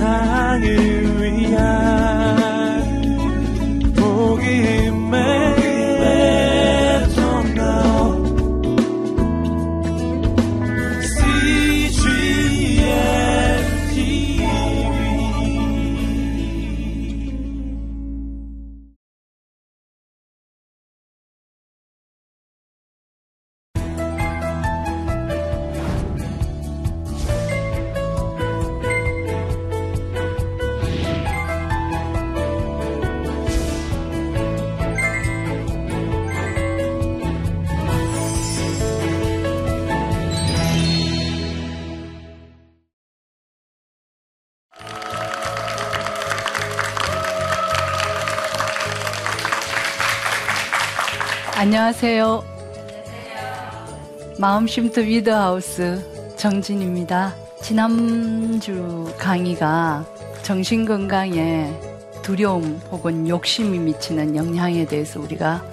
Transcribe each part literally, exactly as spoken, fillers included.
세상을 위한 복음의 안녕하세요. 안녕하세요. 마음쉼터 위드하우스 정진입니다. 지난주 강의가 정신건강에 두려움 혹은 욕심이 미치는 영향에 대해서 우리가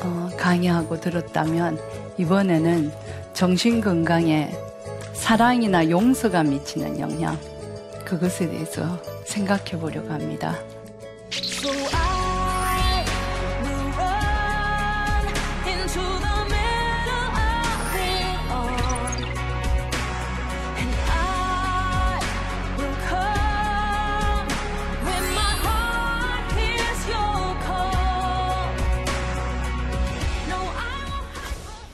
어, 강의하고 들었다면, 이번에는 정신건강에 사랑이나 용서가 미치는 영향, 그것에 대해서 생각해 보려고 합니다.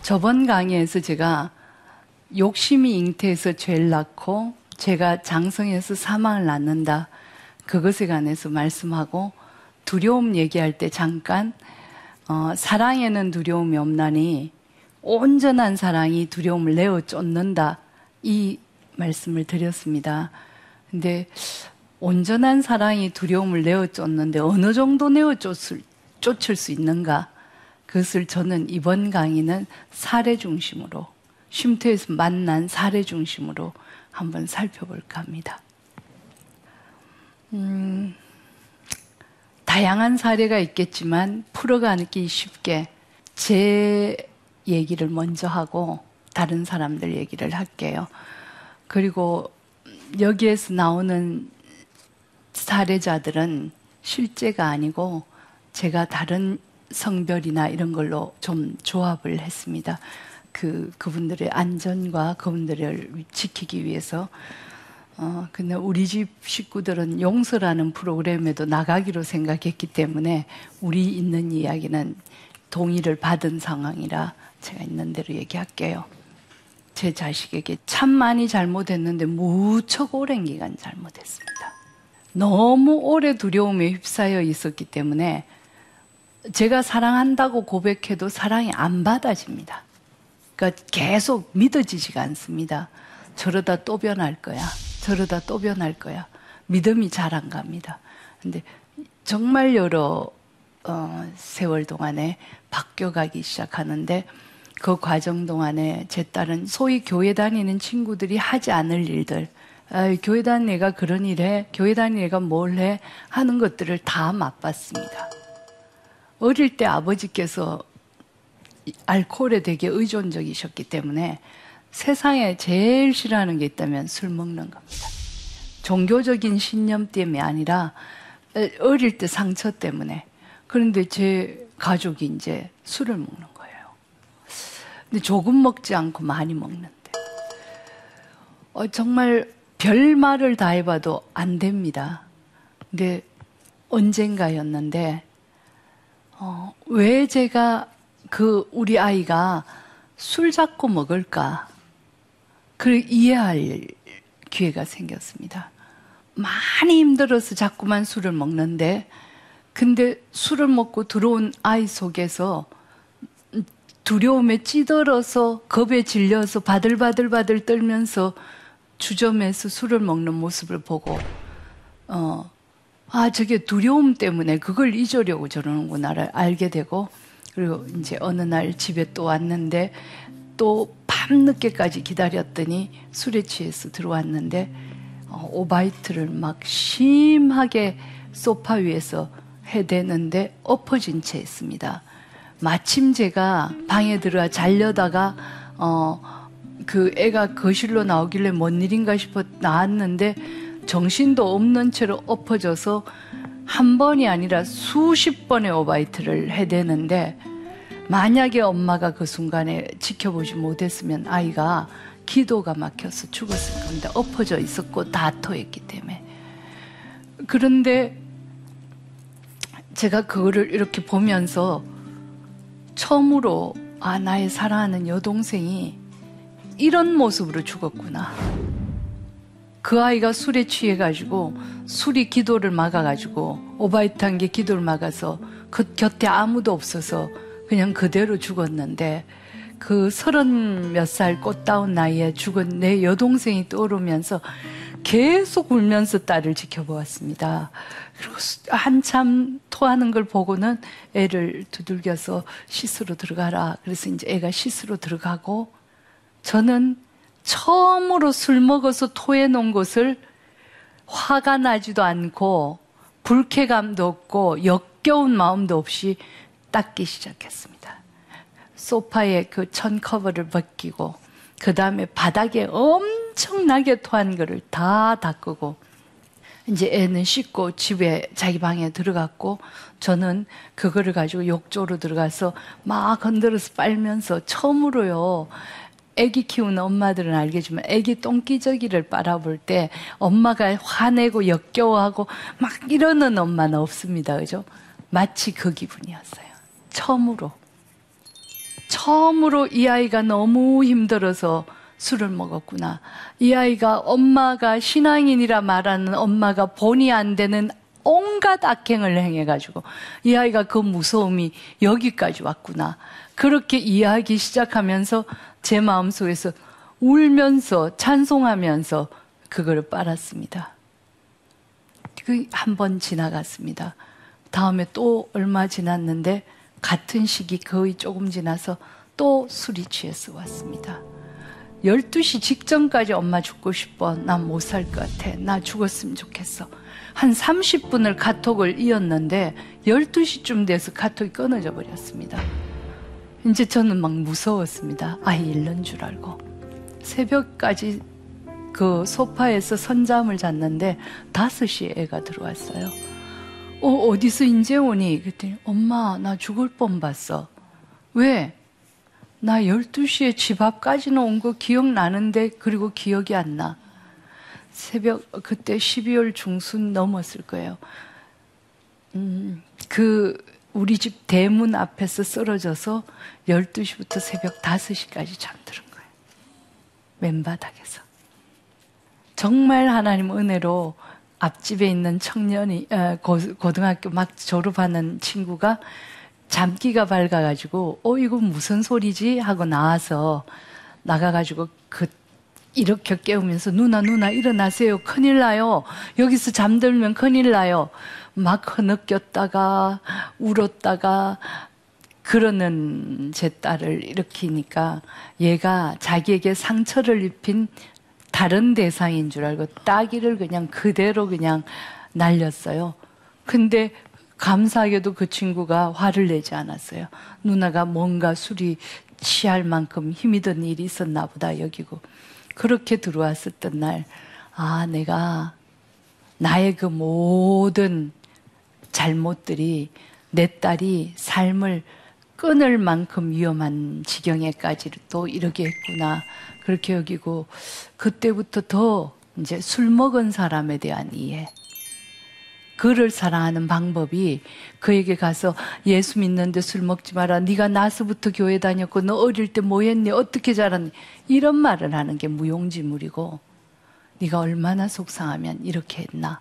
저번 강의에서 제가 욕심이 잉태해서 죄를 낳고 죄가 장성해서 사망을 낳는다, 그것에 관해서 말씀하고, 두려움 얘기할 때 잠깐 어, 사랑에는 두려움이 없나니 온전한 사랑이 두려움을 내어 쫓는다, 이 말씀을 드렸습니다. 근데 온전한 사랑이 두려움을 내어 쫓는데 어느 정도 내어 쫓을, 쫓을 수 있는가, 그것을 저는 이번 강의는 사례 중심으로, 쉼터에서 만난 사례 중심으로 한번 살펴볼까 합니다. 음, 다양한 사례가 있겠지만 풀어가기 쉽게 제 얘기를 먼저 하고 다른 사람들 얘기를 할게요. 그리고 여기에서 나오는 사례자들은 실제가 아니고 제가 다른 성별이나 이런 걸로 좀 조합을 했습니다. 그, 그분들의 안전과 그분들을 지키기 위해서. 어, 근데 우리 집 식구들은 용서라는 프로그램에도 나가기로 생각했기 때문에 우리 있는 이야기는 동의를 받은 상황이라 제가 있는 대로 얘기할게요. 제 자식에게 참 많이 잘못했는데 무척 오랜 기간 잘못했습니다. 너무 오래 두려움에 휩싸여 있었기 때문에 제가 사랑한다고 고백해도 사랑이 안 받아집니다. 그러니까 계속 믿어지지가 않습니다. 저러다 또 변할 거야. 저러다 또 변할 거야. 믿음이 잘 안 갑니다. 근데 정말 여러 어, 세월 동안에 바뀌어가기 시작하는데, 그 과정 동안에 제 딸은 소위 교회 다니는 친구들이 하지 않을 일들, 아이, 교회 다니는 애가 그런 일 해, 교회 다니는 애가 뭘 해 하는 것들을 다 맛봤습니다. 어릴 때 아버지께서 알코올에 되게 의존적이셨기 때문에 세상에 제일 싫어하는 게 있다면 술 먹는 겁니다. 종교적인 신념 때문이 아니라 어릴 때 상처 때문에. 그런데 제 가족이 이제 술을 먹는 거예요. 근데 조금 먹지 않고 많이 먹는데, 어, 정말 별 말을 다 해봐도 안 됩니다. 근데 언젠가였는데, 어, 왜 제가 그 우리 아이가 술 자꾸 먹을까, 그걸 이해할 기회가 생겼습니다. 많이 힘들어서 자꾸만 술을 먹는데, 근데 술을 먹고 들어온 아이 속에서 두려움에 찌들어서 겁에 질려서 바들바들바들 떨면서 주점에서 술을 먹는 모습을 보고, 어, 아, 저게 두려움 때문에 그걸 잊으려고 저러는구나를 알게 되고, 그리고 이제 어느 날 집에 또 왔는데, 또 밤늦게까지 기다렸더니 술에 취해서 들어왔는데, 어, 오바이트를 막 심하게 소파 위에서 해대는데 엎어진 채 있습니다. 마침 제가 방에 들어와 자려다가 어, 그 애가 거실로 나오길래 뭔 일인가 싶어 나왔는데 정신도 없는 채로 엎어져서 한 번이 아니라 수십 번의 오바이트를 해대는데, 만약에 엄마가 그 순간에 지켜보지 못했으면 아이가 기도가 막혀서 죽었을 겁니다. 엎어져 있었고 다 토했기 때문에. 그런데 제가 그거를 이렇게 보면서 처음으로 아, 나의 사랑하는 여동생이 이런 모습으로 죽었구나. 그 아이가 술에 취해가지고 술이 기도를 막아가지고 오바이트한 게 기도를 막아서 그 곁에 아무도 없어서 그냥 그대로 죽었는데, 그 서른 몇 살 꽃다운 나이에 죽은 내 여동생이 떠오르면서 계속 울면서 딸을 지켜보았습니다. 그리고 한참 토하는 걸 보고는 애를 두들겨서 시스로 들어가라. 그래서 이제 애가 시스로 들어가고, 저는 처음으로 술 먹어서 토해 놓은 것을 화가 나지도 않고 불쾌감도 없고 역겨운 마음도 없이 닦기 시작했습니다. 소파에 그 천 커버를 벗기고, 그 다음에 바닥에 엄청나게 토한 거를 다 닦고, 이제 애는 씻고 집에 자기 방에 들어갔고, 저는 그거를 가지고 욕조로 들어가서 막 건드려서 빨면서, 처음으로요, 애기 키우는 엄마들은 알겠지만 애기 똥기저귀를 빨아볼 때 엄마가 화내고 역겨워하고 막 이러는 엄마는 없습니다. 그죠? 마치 그 기분이었어요. 처음으로. 처음으로 이 아이가 너무 힘들어서 술을 먹었구나. 이 아이가 엄마가 신앙인이라 말하는 엄마가 본의 안 되는 온갖 악행을 행해가지고 이 아이가 그 무서움이 여기까지 왔구나. 그렇게 이야기 시작하면서 제 마음속에서 울면서 찬송하면서 그거를 빨았습니다. 그 한 번 지나갔습니다. 다음에 또 얼마 지났는데 같은 시기 거의 조금 지나서 또 술이 취해서 왔습니다. 열두 시 직전까지 엄마 죽고 싶어. 난 못 살 것 같아. 나 죽었으면 좋겠어. 한 삼십 분을 카톡을 이었는데 열두 시쯤 돼서 카톡이 끊어져 버렸습니다. 이제 저는 막 무서웠습니다. 아이 잃는 줄 알고. 새벽까지 그 소파에서 선잠을 잤는데 다섯 시에 애가 들어왔어요. 어, 어디서 인제 오니? 그랬더니 엄마 나 죽을 뻔 봤어. 왜? 나 열두 시에 집 앞까지는 온 거 기억나는데 그리고 기억이 안 나. 새벽 그때 십이월 중순 넘었을 거예요. 음, 그 우리 집 대문 앞에서 쓰러져서 열두 시부터 새벽 다섯 시까지 잠드는 거예요. 맨바닥에서. 정말 하나님 은혜로 앞집에 있는 청년이, 고등학교 막 졸업하는 친구가 잠기가 밝아가지고 어 이거 무슨 소리지? 하고 나와서 나가가지고 그 이렇게 깨우면서 누나 누나 일어나세요. 큰일 나요. 여기서 잠들면 큰일 나요. 막 흐느꼈다가 울었다가 그러는 제 딸을 일으키니까 얘가 자기에게 상처를 입힌 다른 대상인 줄 알고 따귀를 그냥 그대로 그냥 날렸어요. 근데 감사하게도 그 친구가 화를 내지 않았어요. 누나가 뭔가 술이 취할 만큼 힘이 든 일이 있었나 보다 여기고. 그렇게 들어왔었던 날, 아, 내가 나의 그 모든 잘못들이 내 딸이 삶을 끊을 만큼 위험한 지경에까지도 이르게 했구나. 그렇게 여기고, 그때부터 더 이제 술 먹은 사람에 대한 이해. 그를 사랑하는 방법이 그에게 가서 예수 믿는데 술 먹지 마라. 네가 나서부터 교회 다녔고 너 어릴 때 뭐 했니? 어떻게 자랐니? 이런 말을 하는 게 무용지물이고, 네가 얼마나 속상하면 이렇게 했나?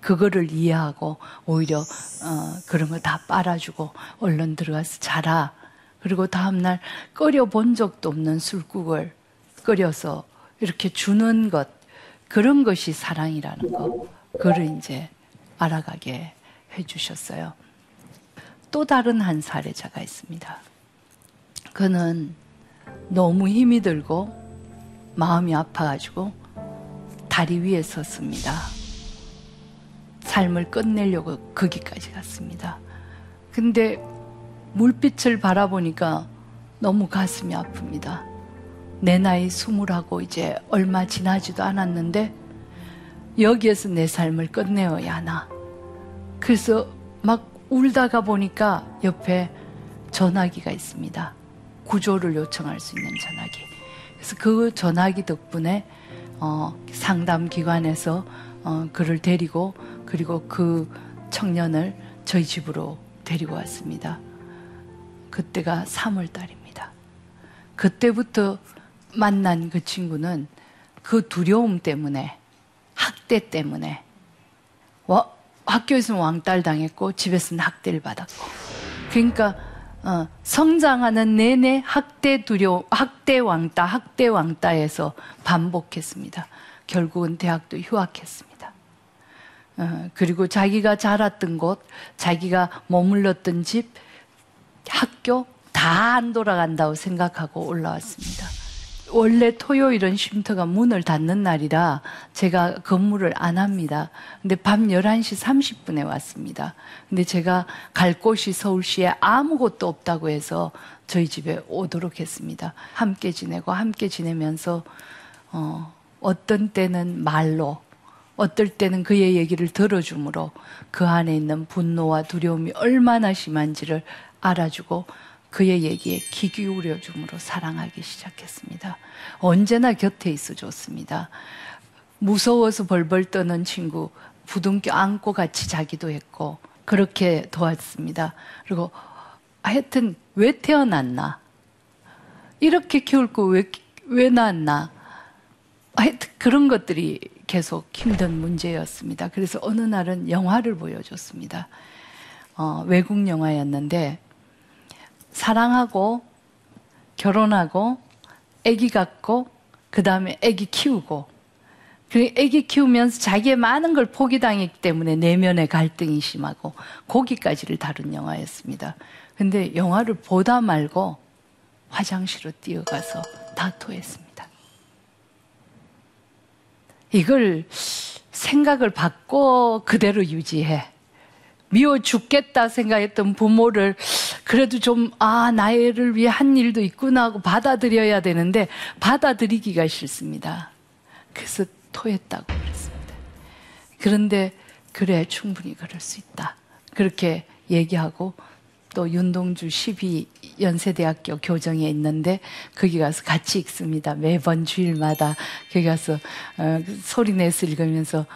그거를 이해하고 오히려 어, 그런 거 다 빨아주고 얼른 들어가서 자라. 그리고 다음날 끓여본 적도 없는 술국을 끓여서 이렇게 주는 것, 그런 것이 사랑이라는 거, 그걸 이제 알아가게 해주셨어요. 또 다른 한 사례자가 있습니다. 그는 너무 힘이 들고 마음이 아파가지고 다리 위에 섰습니다. 삶을 끝내려고 거기까지 갔습니다. 근데 물빛을 바라보니까 너무 가슴이 아픕니다. 내 나이 스물하고 이제 얼마 지나지도 않았는데 여기에서 내 삶을 끝내어야 하나. 그래서 막 울다가 보니까 옆에 전화기가 있습니다. 구조를 요청할 수 있는 전화기. 그래서 그 전화기 덕분에 어, 상담기관에서 어, 그를 데리고 그리고 그 청년을 저희 집으로 데리고 왔습니다. 그때가 삼월 달입니다. 그때부터 만난 그 친구는 그 두려움 때문에, 학대 때문에 와, 학교에서는 왕따를 당했고 집에서는 학대를 받았고, 그러니까 어, 성장하는 내내 학대 두려움, 학대 왕따, 학대 왕따에서 반복했습니다. 결국은 대학도 휴학했습니다. 어, 그리고 자기가 자랐던 곳, 자기가 머물렀던 집, 학교 다 안 돌아간다고 생각하고 올라왔습니다. 원래 토요일은 쉼터가 문을 닫는 날이라 제가 근무를 안 합니다. 근데 밤 열한 시 삼십 분에 왔습니다. 근데 제가 갈 곳이 서울시에 아무것도 없다고 해서 저희 집에 오도록 했습니다. 함께 지내고 함께 지내면서 어, 어떤 때는 말로, 어떨 때는 그의 얘기를 들어줌으로 그 안에 있는 분노와 두려움이 얼마나 심한지를 알아주고 그의 얘기에 귀 기울여줌으로 사랑하기 시작했습니다. 언제나 곁에 있어줬습니다. 무서워서 벌벌 떠는 친구 부둥켜 안고 같이 자기도 했고 그렇게 도왔습니다. 그리고 하여튼 왜 태어났나? 이렇게 키울 거 왜, 왜 낳았나? 하여튼 그런 것들이 계속 힘든 문제였습니다. 그래서 어느 날은 영화를 보여줬습니다. 어, 외국 영화였는데 사랑하고 결혼하고 아기 갖고 그 다음에 아기 키우고, 그 아기 키우면서 자기의 많은 걸 포기당했기 때문에 내면의 갈등이 심하고 거기까지를 다룬 영화였습니다. 근데 영화를 보다 말고 화장실로 뛰어가서 다 토했습니다. 이걸 생각을 바꿔 그대로 유지해. 미워 죽겠다 생각했던 부모를 그래도 좀, 아, 나를 위해 한 일도 있구나 하고 받아들여야 되는데 받아들이기가 싫습니다. 그래서 토했다고 그랬습니다. 그런데 그래, 충분히 그럴 수 있다. 그렇게 얘기하고 또 윤동주 십이 연세대학교 교정에 있는데 거기 가서 같이 읽습니다. 매번 주일마다 거기 가서 어, 소리내서 읽으면서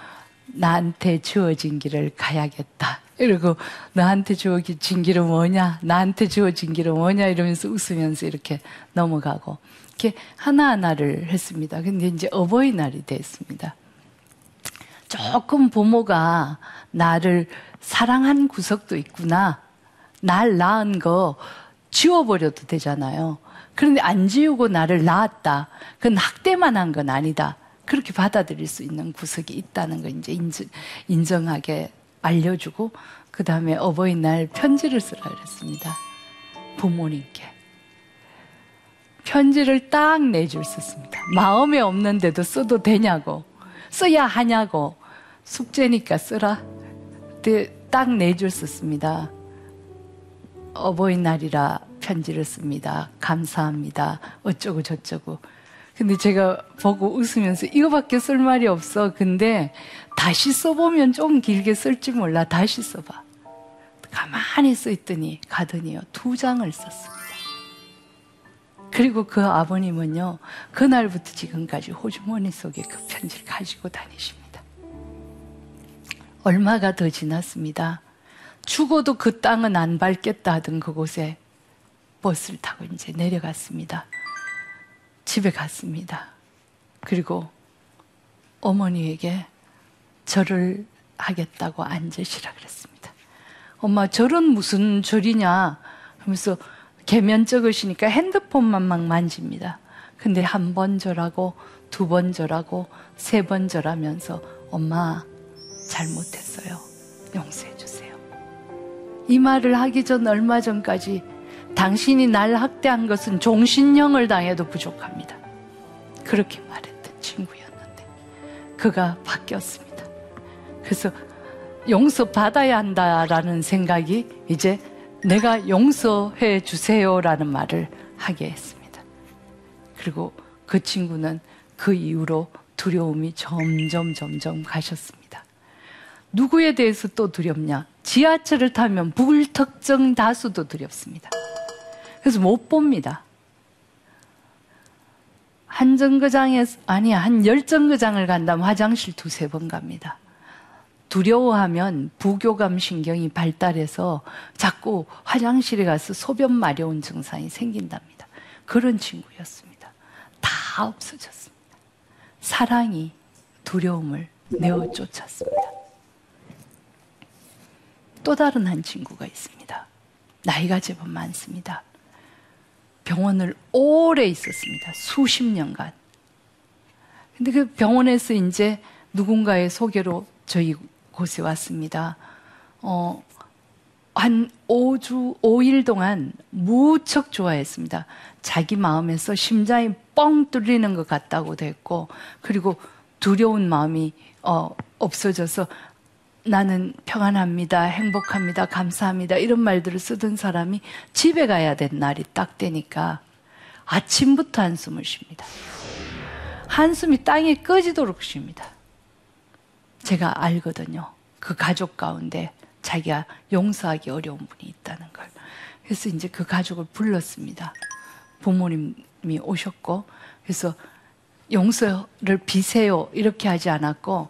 나한테 주어진 길을 가야겠다. 이러고 나한테 주어진 길은 뭐냐? 나한테 주어진 길은 뭐냐? 이러면서 웃으면서 이렇게 넘어가고 이렇게 하나하나를 했습니다. 근데 이제 어버이날이 됐습니다. 조금 부모가 나를 사랑한 구석도 있구나. 날 낳은 거 지워버려도 되잖아요. 그런데 안 지우고 나를 낳았다. 그건 학대만 한 건 아니다. 그렇게 받아들일 수 있는 구석이 있다는 걸 이제 인정, 인정하게 알려주고 그 다음에 어버이날 편지를 쓰라 그랬습니다. 부모님께 편지를 딱 내줄 수 있습니다. 마음에 없는데도 써도 되냐고, 써야 하냐고, 숙제니까 쓰라. 근데 딱 내줄 수 있습니다. 어버이날이라 편지를 씁니다. 감사합니다. 어쩌고 저쩌고. 근데 제가 보고 웃으면서 이거밖에 쓸 말이 없어. 근데 다시 써보면 좀 길게 쓸지 몰라. 다시 써봐. 가만히 써있더니 가더니요. 두 장을 썼습니다. 그리고 그 아버님은요. 그날부터 지금까지 호주머니 속에 그 편지를 가지고 다니십니다. 얼마가 더 지났습니다. 죽어도 그 땅은 안 밟겠다 하던 그곳에 버스를 타고 이제 내려갔습니다. 집에 갔습니다. 그리고 어머니에게 절을 하겠다고 앉으시라 그랬습니다. 엄마, 절은 무슨 절이냐 하면서 계면 적으시니까 핸드폰만 막 만집니다. 근데 한 번 절하고 두 번 절하고 세 번 절하면서 엄마, 잘못했어요. 용서해 주세요. 이 말을 하기 전 얼마 전까지 당신이 날 학대한 것은 종신형을 당해도 부족합니다. 그렇게 말했던 친구였는데 그가 바뀌었습니다. 그래서 용서받아야 한다라는 생각이 이제 내가 용서해 주세요라는 말을 하게 했습니다. 그리고 그 친구는 그 이후로 두려움이 점점 점점 가셨습니다. 누구에 대해서 또 두렵냐? 지하철을 타면 불특정 다수도 두렵습니다. 그래서 못 봅니다. 한 정거장에, 아니, 한 열 정거장을 간다면 화장실 두세 번 갑니다. 두려워하면 부교감 신경이 발달해서 자꾸 화장실에 가서 소변 마려운 증상이 생긴답니다. 그런 친구였습니다. 다 없어졌습니다. 사랑이 두려움을 내어 쫓았습니다. 또 다른 한 친구가 있습니다. 나이가 제법 많습니다. 병원을 오래 있었습니다. 수십 년간. 근데 그 병원에서 이제 누군가의 소개로 저희 곳에 왔습니다. 어, 한 오 주, 오 일 동안 무척 좋아했습니다. 자기 마음에서 심장이 뻥 뚫리는 것 같다고도 했고, 그리고 두려운 마음이 어, 없어져서 나는 평안합니다, 행복합니다, 감사합니다 이런 말들을 쓰던 사람이 집에 가야 된 날이 딱 되니까 아침부터 한숨을 쉽니다. 한숨이 땅에 꺼지도록 쉽니다. 제가 알거든요. 그 가족 가운데 자기가 용서하기 어려운 분이 있다는 걸. 그래서 이제 그 가족을 불렀습니다. 부모님이 오셨고, 그래서 용서를 비세요 이렇게 하지 않았고,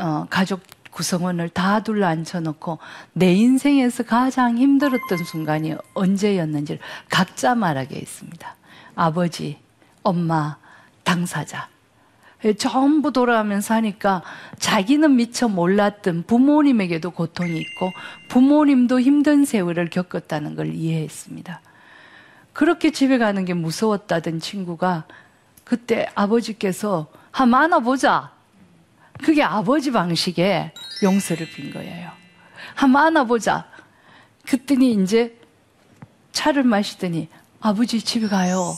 어, 가족 구성원을 다 둘러 앉혀놓고 내 인생에서 가장 힘들었던 순간이 언제였는지를 각자 말하게 했습니다. 아버지, 엄마, 당사자. 전부 돌아가면서 하니까 자기는 미처 몰랐던 부모님에게도 고통이 있고 부모님도 힘든 세월을 겪었다는 걸 이해했습니다. 그렇게 집에 가는 게 무서웠다던 친구가 그때 아버지께서 한번 안아보자. 그게 아버지 방식의 용서를 빈 거예요. 한번 안아보자. 그랬더니 이제 차를 마시더니 아버지 집에 가요.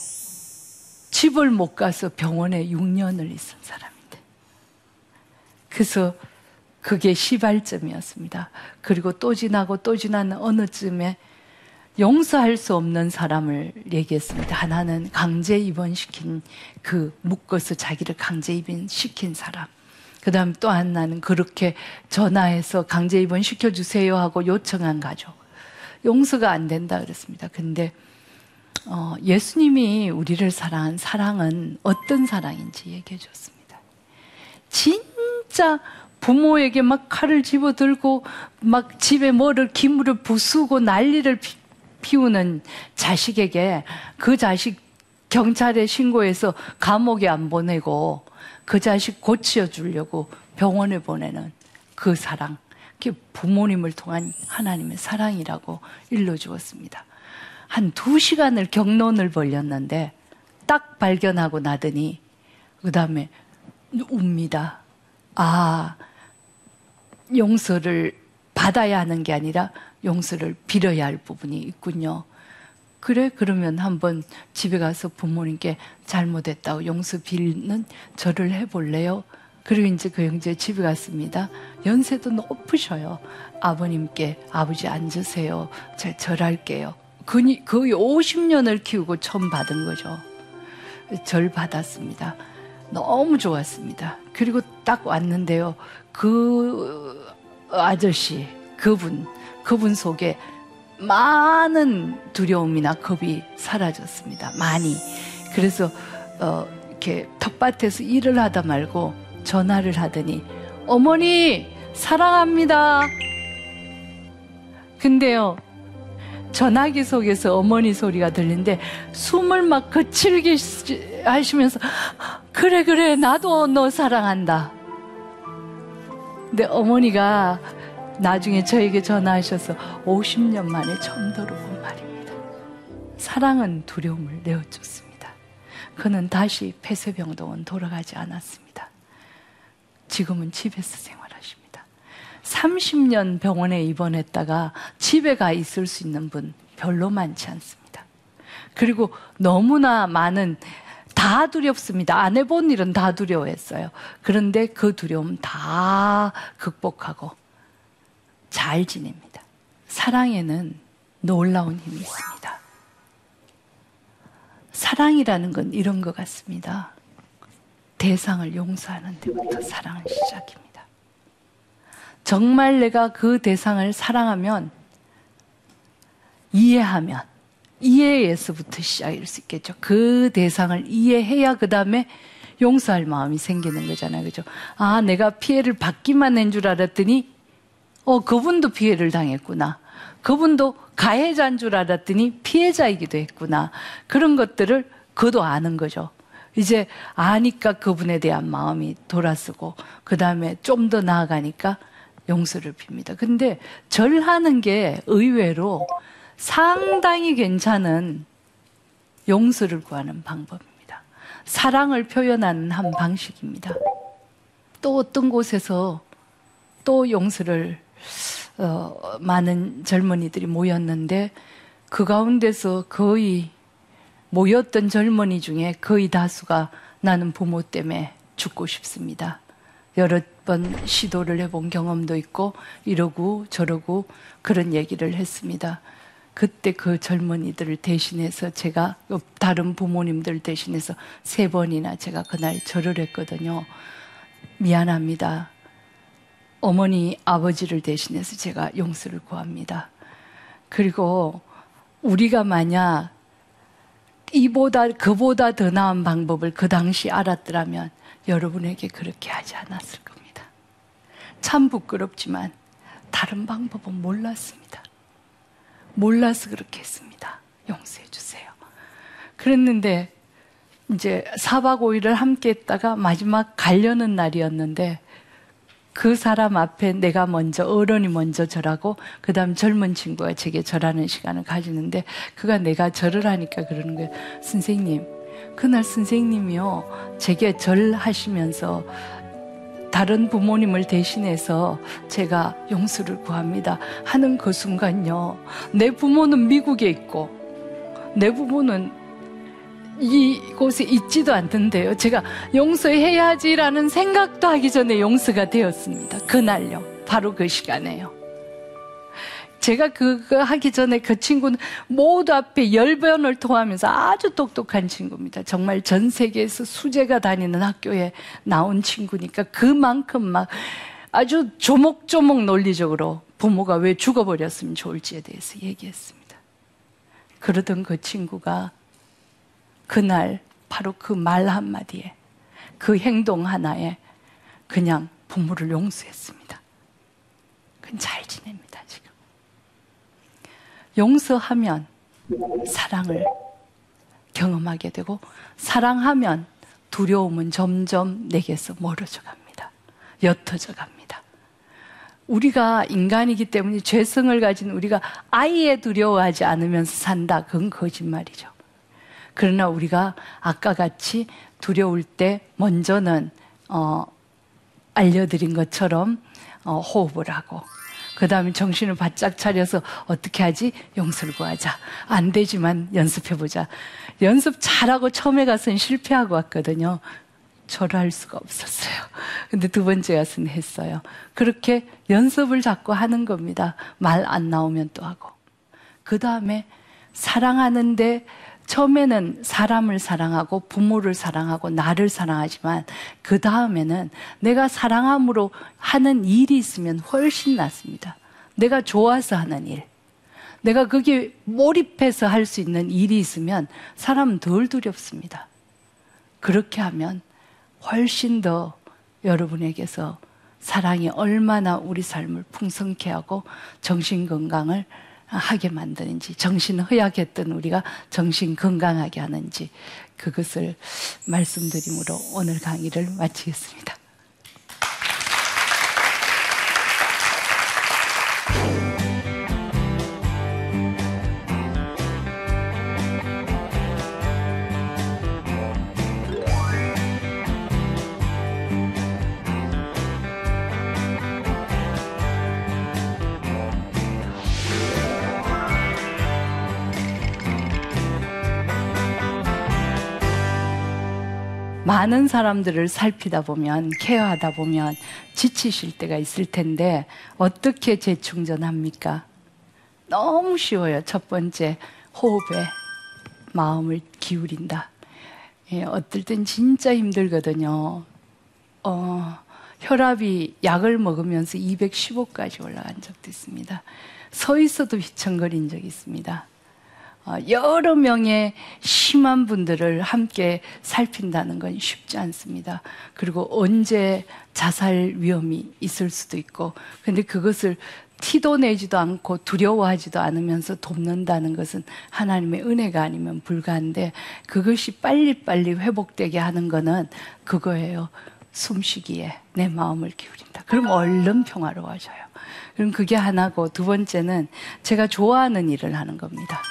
집을 못 가서 병원에 육 년을 있은 사람인데. 그래서 그게 시발점이었습니다. 그리고 또 지나고 또 지나는 어느 쯤에 용서할 수 없는 사람을 얘기했습니다. 하나는 강제 입원시킨, 그 묶어서 자기를 강제 입원시킨 사람. 그 다음 또 하나는 그렇게 전화해서 강제 입원시켜주세요 하고 요청한 가족. 용서가 안 된다 그랬습니다. 근데 어, 예수님이 우리를 사랑한 사랑은 어떤 사랑인지 얘기해 줬습니다. 진짜 부모에게 막 칼을 집어들고 막 집에 뭐를 기물을 부수고 난리를 피, 피우는 자식에게 그 자식 경찰에 신고해서 감옥에 안 보내고 그 자식 고치어 주려고 병원에 보내는 그 사랑, 그게 부모님을 통한 하나님의 사랑이라고 일러주었습니다. 한 두 시간을 격론을 벌였는데 딱 발견하고 나더니 그 다음에 웁니다. 아, 용서를 받아야 하는 게 아니라 용서를 빌어야 할 부분이 있군요. 그래, 그러면 한번 집에 가서 부모님께 잘못했다고 용서 빌는 절을 해볼래요? 그리고 이제 그 형제 집에 갔습니다. 연세도 높으셔요. 아버님께 아버지 앉으세요. 제가 절할게요. 거의 오십 년을 키우고 처음 받은 거죠. 절 받았습니다. 너무 좋았습니다. 그리고 딱 왔는데요. 그 아저씨, 그분, 그분 속에 많은 두려움이나 겁이 사라졌습니다. 많이. 그래서 어, 이렇게 텃밭에서 일을 하다 말고 전화를 하더니 어머니 사랑합니다. 근데요, 전화기 속에서 어머니 소리가 들리는데 숨을 막 거칠게 하시면서 그래 그래 나도 너 사랑한다. 근데 어머니가 나중에 저에게 전화하셔서 오십 년 만에 처음 들어본 말입니다. 사랑은 두려움을 내어줬습니다. 그는 다시 폐쇄병동은 돌아가지 않았습니다. 지금은 집에서 생활하십니다. 삼십 년 병원에 입원했다가 집에 가 있을 수 있는 분 별로 많지 않습니다. 그리고 너무나 많은, 다 두렵습니다. 안 해본 일은 다 두려워했어요. 그런데 그 두려움 다 극복하고 잘 지냅니다. 사랑에는 놀라운 힘이 있습니다. 사랑이라는 건 이런 것 같습니다. 대상을 용서하는 데부터 사랑은 시작입니다. 정말 내가 그 대상을 사랑하면, 이해하면, 이해에서부터 시작일 수 있겠죠. 그 대상을 이해해야 그 다음에 용서할 마음이 생기는 거잖아요. 그죠? 아, 내가 피해를 받기만 한 줄 알았더니, 어, 그분도 피해를 당했구나. 그분도 가해자인 줄 알았더니 피해자이기도 했구나. 그런 것들을 그도 아는 거죠. 이제 아니까 그분에 대한 마음이 돌아서고, 그 다음에 좀 더 나아가니까 용서를 빕니다. 근데 절하는 게 의외로 상당히 괜찮은 용서를 구하는 방법입니다. 사랑을 표현하는 한 방식입니다. 또 어떤 곳에서 또 용서를 어, 많은 젊은이들이 모였는데, 그 가운데서 거의 모였던 젊은이 중에 거의 다수가 나는 부모 때문에 죽고 싶습니다, 여러 번 시도를 해본 경험도 있고 이러고 저러고 그런 얘기를 했습니다. 그때 그 젊은이들을 대신해서 제가, 다른 부모님들 대신해서 세 번이나 제가 그날 절을 했거든요. 미안합니다. 어머니, 아버지를 대신해서 제가 용서를 구합니다. 그리고 우리가 만약 이보다, 그보다 더 나은 방법을 그 당시 알았더라면 여러분에게 그렇게 하지 않았을 겁니다. 참 부끄럽지만 다른 방법은 몰랐습니다. 몰라서 그렇게 했습니다. 용서해 주세요. 그랬는데 이제 사박 오일을 함께 했다가 마지막 가려는 날이었는데, 그 사람 앞에 내가 먼저, 어른이 먼저 절하고 그 다음 젊은 친구가 제게 절하는 시간을 가지는데, 그가 내가 절을 하니까 그러는 거예요. 선생님, 그날 선생님이요, 제게 절하시면서 다른 부모님을 대신해서 제가 용서를 구합니다 하는 그 순간요, 내 부모는 미국에 있고 내 부모는 이곳에 있지도 않던데요, 제가 용서해야지라는 생각도 하기 전에 용서가 되었습니다. 그날요, 바로 그 시간에요. 제가 그거 하기 전에 그 친구는 모두 앞에 열변을 토하면서, 아주 똑똑한 친구입니다. 정말 전 세계에서 수재가 다니는 학교에 나온 친구니까 그만큼 막 아주 조목조목 논리적으로 부모가 왜 죽어버렸으면 좋을지에 대해서 얘기했습니다. 그러던 그 친구가 그날 바로 그 말 한마디에, 그 행동 하나에 그냥 부모를 용서했습니다. 그건 잘 지냅니다, 지금. 용서하면 사랑을 경험하게 되고, 사랑하면 두려움은 점점 내게서 멀어져 갑니다. 옅어져 갑니다. 우리가 인간이기 때문에, 죄성을 가진 우리가 아예 두려워하지 않으면서 산다, 그건 거짓말이죠. 그러나 우리가 아까 같이 두려울 때 먼저는 어, 알려드린 것처럼 어, 호흡을 하고, 그 다음에 정신을 바짝 차려서 어떻게 하지? 용서를 구하자. 안 되지만 연습해보자. 연습 잘하고 처음에 가서는 실패하고 왔거든요. 절할 수가 없었어요. 근데 두 번째 가서는 했어요. 그렇게 연습을 자꾸 하는 겁니다. 말 안 나오면 또 하고. 그 다음에 사랑하는데, 처음에는 사람을 사랑하고 부모를 사랑하고 나를 사랑하지만, 그 다음에는 내가 사랑함으로 하는 일이 있으면 훨씬 낫습니다. 내가 좋아서 하는 일, 내가 거기에 몰입해서 할 수 있는 일이 있으면 사람은 덜 두렵습니다. 그렇게 하면 훨씬 더 여러분에게서 사랑이 얼마나 우리 삶을 풍성케 하고 정신건강을 하게 만드는지, 정신 허약했던 우리가 정신 건강하게 하는지, 그것을 말씀드림으로 오늘 강의를 마치겠습니다. 많은 사람들을 살피다 보면, 케어하다 보면 지치실 때가 있을 텐데 어떻게 재충전합니까? 너무 쉬워요. 첫 번째, 호흡에 마음을 기울인다. 예, 어떨 땐 진짜 힘들거든요. 어, 혈압이 약을 먹으면서 이백십오까지 올라간 적도 있습니다. 서 있어도 휘청거린 적이 있습니다. 어, 여러 명의 심한 분들을 함께 살핀다는 건 쉽지 않습니다. 그리고 언제 자살 위험이 있을 수도 있고, 근데 그것을 티도 내지도 않고 두려워하지도 않으면서 돕는다는 것은 하나님의 은혜가 아니면 불가한데, 그것이 빨리빨리 회복되게 하는 거는 그거예요. 숨쉬기에 내 마음을 기울인다. 그럼 얼른 평화로워져요. 그럼 그게 하나고, 두 번째는 제가 좋아하는 일을 하는 겁니다.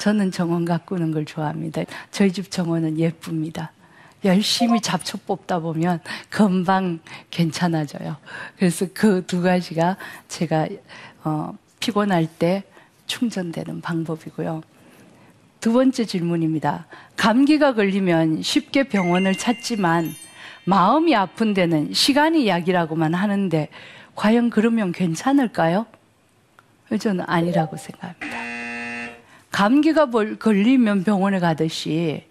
저는 정원 가꾸는 걸 좋아합니다. 저희 집 정원은 예쁩니다. 열심히 잡초 뽑다 보면 금방 괜찮아져요. 그래서 그 두 가지가 제가 어, 피곤할 때 충전되는 방법이고요. 두 번째 질문입니다. 감기가 걸리면 쉽게 병원을 찾지만 마음이 아픈 데는 시간이 약이라고만 하는데, 과연 그러면 괜찮을까요? 저는 아니라고 생각합니다. 감기가 걸리면 병원에 가듯이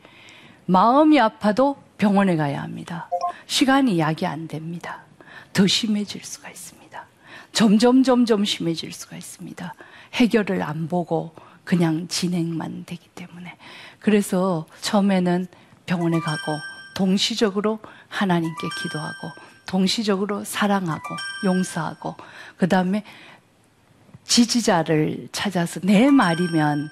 마음이 아파도 병원에 가야 합니다. 시간이 약이 안 됩니다. 더 심해질 수가 있습니다. 점점 점점 심해질 수가 있습니다. 해결을 안 보고 그냥 진행만 되기 때문에. 그래서 처음에는 병원에 가고, 동시적으로 하나님께 기도하고, 동시적으로 사랑하고 용서하고, 그 다음에 지지자를 찾아서, 내 말이면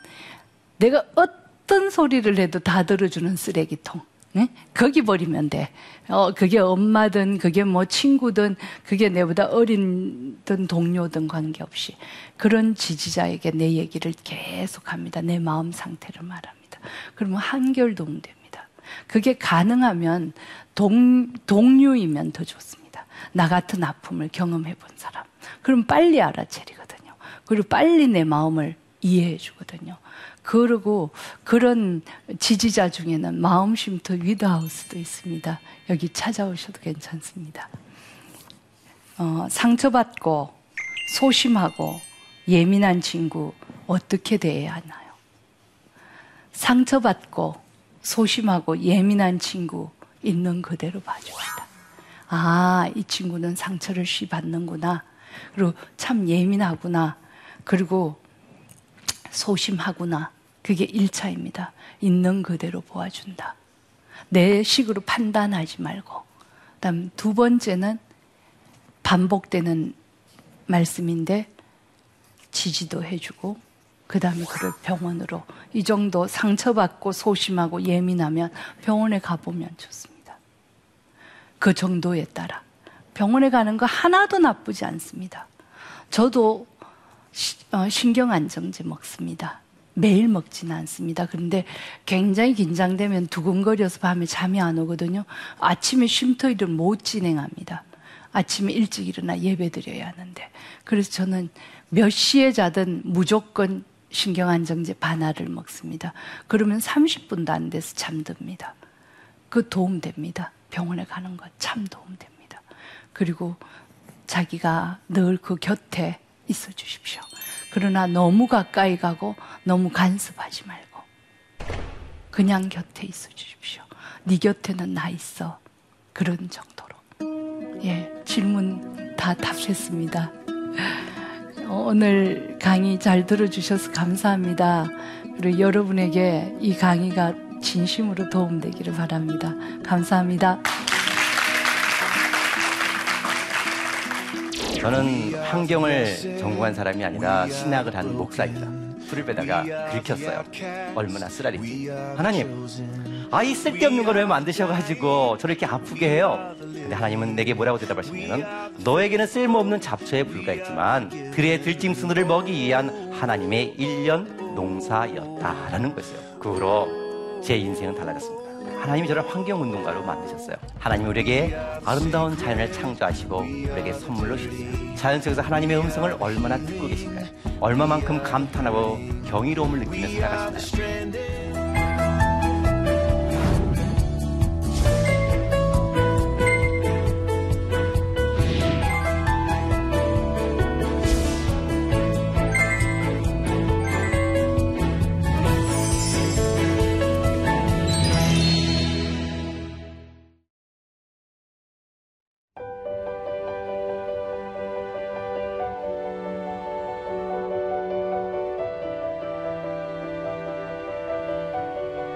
내가 어떤 어떤 소리를 해도 다 들어주는 쓰레기통, 네? 거기 버리면 돼. 어, 그게 엄마든 그게 뭐 친구든 그게 내보다 어린든 동료든 관계없이 그런 지지자에게 내 얘기를 계속 합니다. 내 마음 상태를 말합니다. 그러면 한결 도움됩니다. 그게 가능하면 동, 동료이면 더 좋습니다. 나 같은 아픔을 경험해 본 사람, 그럼 빨리 알아차리거든요. 그리고 빨리 내 마음을 이해해 주거든요. 그러고 그런 지지자 중에는 마음쉼터 위드하우스도 있습니다. 여기 찾아오셔도 괜찮습니다. 어, 상처받고 소심하고 예민한 친구 어떻게 대해야 하나요? 상처받고 소심하고 예민한 친구 있는 그대로 봐줍니다. 아, 이 친구는 상처를 쉬 받는구나. 그리고 참 예민하구나. 그리고 소심하구나. 그게 일 차입니다. 있는 그대로 보아준다. 내 식으로 판단하지 말고. 그다음 두 번째는 반복되는 말씀인데 지지도 해주고, 그 다음에 그걸 병원으로, 이 정도 상처받고 소심하고 예민하면 병원에 가보면 좋습니다. 그 정도에 따라 병원에 가는 거 하나도 나쁘지 않습니다. 저도 어, 신경안정제 먹습니다. 매일 먹지는 않습니다. 그런데 굉장히 긴장되면 두근거려서 밤에 잠이 안 오거든요. 아침에 쉼터일을 못 진행합니다. 아침에 일찍 일어나 예배 드려야 하는데. 그래서 저는 몇 시에 자든 무조건 신경안정제 반알을 먹습니다. 그러면 삼십 분도 안 돼서 잠듭니다. 그 도움됩니다. 병원에 가는 것 참 도움됩니다. 그리고 자기가 늘 그 곁에 있어 주십시오. 그러나 너무 가까이 가고 너무 간섭하지 말고 그냥 곁에 있어 주십시오. 네 곁에는 나 있어. 그런 정도로. 예, 질문 다 답했습니다. 오늘 강의 잘 들어주셔서 감사합니다. 그리고 여러분에게 이 강의가 진심으로 도움되기를 바랍니다. 감사합니다. 저는 환경을 전공한 사람이 아니라 신학을 한 목사입니다. 술을 빼다가 긁혔어요. 얼마나 쓰라린지. 하나님, 아이 쓸데없는 걸 왜 만드셔가지고 저를 이렇게 아프게 해요? 근데 하나님은 내게 뭐라고 대답하시냐면, 너에게는 쓸모없는 잡초에 불과했지만 들의 들짐승들을 먹이기 위한 하나님의 일년 농사였다라는 거였어요. 그 후로 제 인생은 달라졌습니다. 하나님이 저를 환경운동가로 만드셨어요. 하나님이 우리에게 아름다운 자연을 창조하시고 우리에게 선물로 주셨어요. 자연 속에서 하나님의 음성을 얼마나 듣고 계신가요? 얼마만큼 감탄하고 경이로움을 느끼며 살아가시나요?